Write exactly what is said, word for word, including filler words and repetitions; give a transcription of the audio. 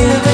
give